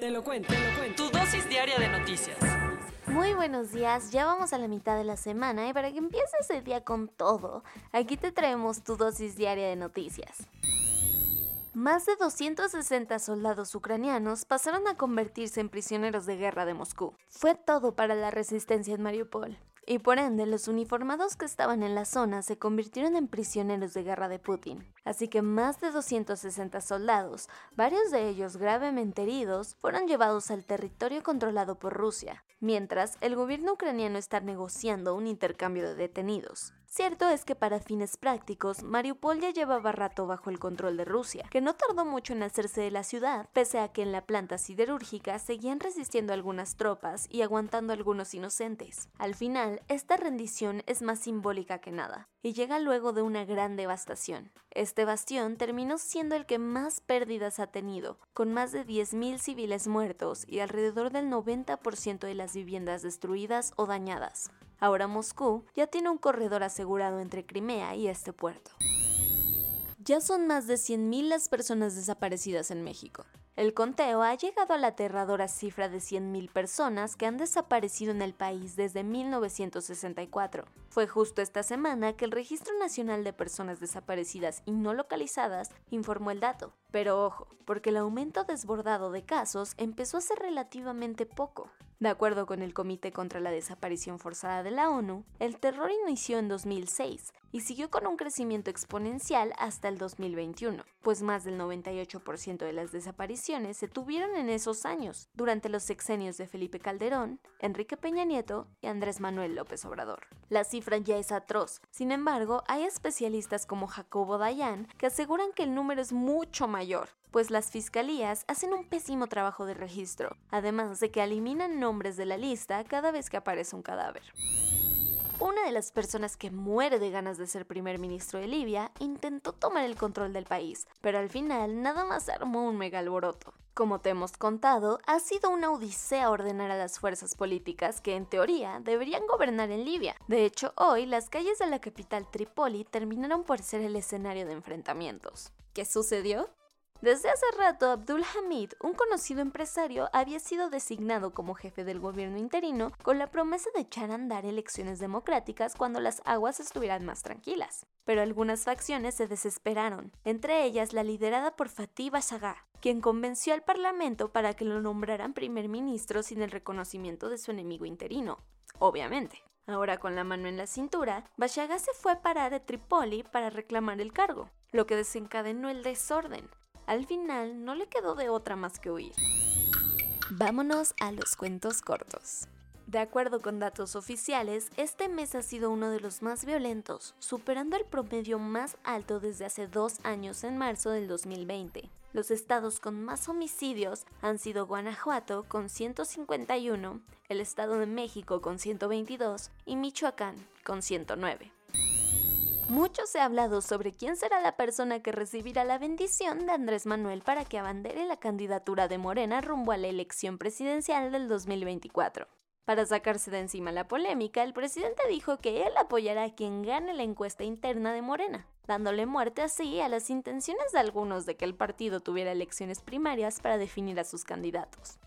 Te lo cuento. Tu dosis diaria de noticias. Muy buenos días, ya vamos a la mitad de la semana y para que empieces el día con todo, aquí te traemos tu dosis diaria de noticias. Más de 260 soldados ucranianos pasaron a convertirse en prisioneros de guerra de Moscú. Fue todo para la resistencia en Mariupol, y por ende los uniformados que estaban en la zona se convirtieron en prisioneros de guerra de Putin. Así que más de 260 soldados, varios de ellos gravemente heridos, fueron llevados al territorio controlado por Rusia, mientras el gobierno ucraniano está negociando un intercambio de detenidos. Cierto es que para fines prácticos, Mariupol ya llevaba rato bajo el control de Rusia, que no tardó mucho en hacerse de la ciudad, pese a que en la planta siderúrgica seguían resistiendo algunas tropas y aguantando algunos inocentes. Al final, esta rendición es más simbólica que nada, y llega luego de una gran devastación. Este bastión terminó siendo el que más pérdidas ha tenido, con más de 10.000 civiles muertos y alrededor del 90% de las viviendas destruidas o dañadas. Ahora Moscú ya tiene un corredor asegurado entre Crimea y este puerto. Ya son más de 100.000 las personas desaparecidas en México. El conteo ha llegado a la aterradora cifra de 100.000 personas que han desaparecido en el país desde 1964. Fue justo esta semana que el Registro Nacional de Personas Desaparecidas y No Localizadas informó el dato. Pero ojo, porque el aumento desbordado de casos empezó hace relativamente poco. De acuerdo con el Comité contra la Desaparición Forzada de la ONU, el terror inició en 2006 y siguió con un crecimiento exponencial hasta el 2021, pues más del 98% de las desapariciones se tuvieron en esos años, durante los sexenios de Felipe Calderón, Enrique Peña Nieto y Andrés Manuel López Obrador. La cifra ya es atroz, sin embargo, hay especialistas como Jacobo Dayan que aseguran que el número es mucho mayor, pues las fiscalías hacen un pésimo trabajo de registro, además de que eliminan nombres de la lista cada vez que aparece un cadáver. Una de las personas que muere de ganas de ser primer ministro de Libia intentó tomar el control del país, pero al final nada más armó un mega alboroto. Como te hemos contado, ha sido una odisea ordenar a las fuerzas políticas que, en teoría, deberían gobernar en Libia. De hecho, hoy las calles de la capital Trípoli terminaron por ser el escenario de enfrentamientos. ¿Qué sucedió? Desde hace rato, Abdul Hamid, un conocido empresario, había sido designado como jefe del gobierno interino con la promesa de echar a andar elecciones democráticas cuando las aguas estuvieran más tranquilas. Pero algunas facciones se desesperaron, entre ellas la liderada por Fatih Bashagá, quien convenció al parlamento para que lo nombraran primer ministro sin el reconocimiento de su enemigo interino, obviamente. Ahora con la mano en la cintura, Bashagá se fue a parar a Trípoli para reclamar el cargo, lo que desencadenó el desorden. Al final, no le quedó de otra más que huir. Vámonos a los cuentos cortos. De acuerdo con datos oficiales, este mes ha sido uno de los más violentos, superando el promedio más alto desde hace 2 años en marzo del 2020. Los estados con más homicidios han sido Guanajuato con 151, el Estado de México con 122 y Michoacán con 109. Mucho se ha hablado sobre quién será la persona que recibirá la bendición de Andrés Manuel para que abandere la candidatura de Morena rumbo a la elección presidencial del 2024. Para sacarse de encima la polémica, el presidente dijo que él apoyará a quien gane la encuesta interna de Morena, dándole muerte así a las intenciones de algunos de que el partido tuviera elecciones primarias para definir a sus candidatos.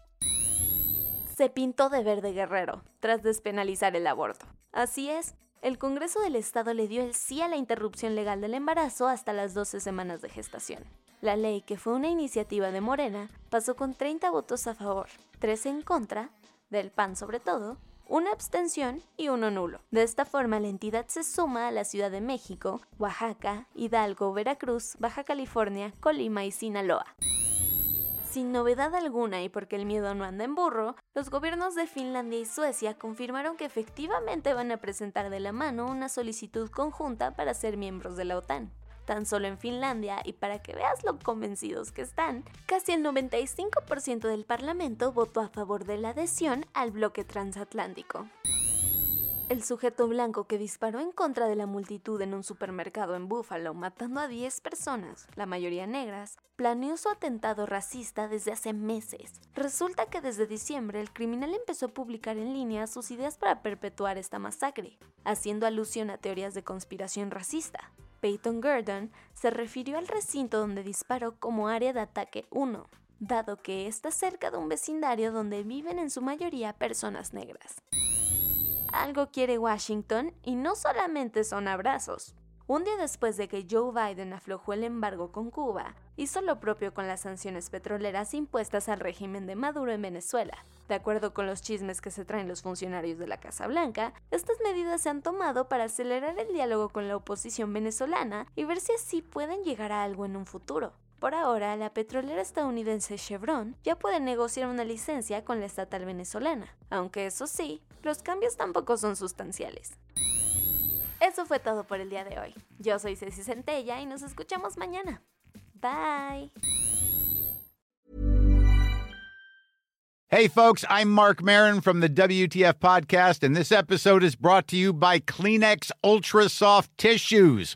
Se pintó de verde Guerrero, tras despenalizar el aborto. Así es. El Congreso del Estado le dio el sí a la interrupción legal del embarazo hasta las 12 semanas de gestación. La ley, que fue una iniciativa de Morena, pasó con 30 votos a favor, 3 en contra, del PAN sobre todo, una abstención y uno nulo. De esta forma, la entidad se suma a la Ciudad de México, Oaxaca, Hidalgo, Veracruz, Baja California, Colima y Sinaloa. Sin novedad alguna y porque el miedo no anda en burro, los gobiernos de Finlandia y Suecia confirmaron que efectivamente van a presentar de la mano una solicitud conjunta para ser miembros de la OTAN. Tan solo en Finlandia, y para que veas lo convencidos que están, casi el 95% del Parlamento votó a favor de la adhesión al bloque transatlántico. El sujeto blanco que disparó en contra de la multitud en un supermercado en Buffalo, matando a 10 personas, la mayoría negras, planeó su atentado racista desde hace meses. Resulta que desde diciembre el criminal empezó a publicar en línea sus ideas para perpetuar esta masacre, haciendo alusión a teorías de conspiración racista. Peyton Gurdon se refirió al recinto donde disparó como área de ataque 1, dado que está cerca de un vecindario donde viven en su mayoría personas negras. Algo quiere Washington y no solamente son abrazos. Un día después de que Joe Biden aflojó el embargo con Cuba, hizo lo propio con las sanciones petroleras impuestas al régimen de Maduro en Venezuela. De acuerdo con los chismes que se traen los funcionarios de la Casa Blanca, estas medidas se han tomado para acelerar el diálogo con la oposición venezolana y ver si así pueden llegar a algo en un futuro. Por ahora, la petrolera estadounidense Chevron ya puede negociar una licencia con la estatal venezolana, aunque eso sí, los cambios tampoco son sustanciales. Eso fue todo por el día de hoy. Yo soy Ceci Centella y nos escuchamos mañana. Bye. Hey folks, I'm Mark Maron from the WTF podcast, and this episode is brought to you by Kleenex Ultra Soft Tissues,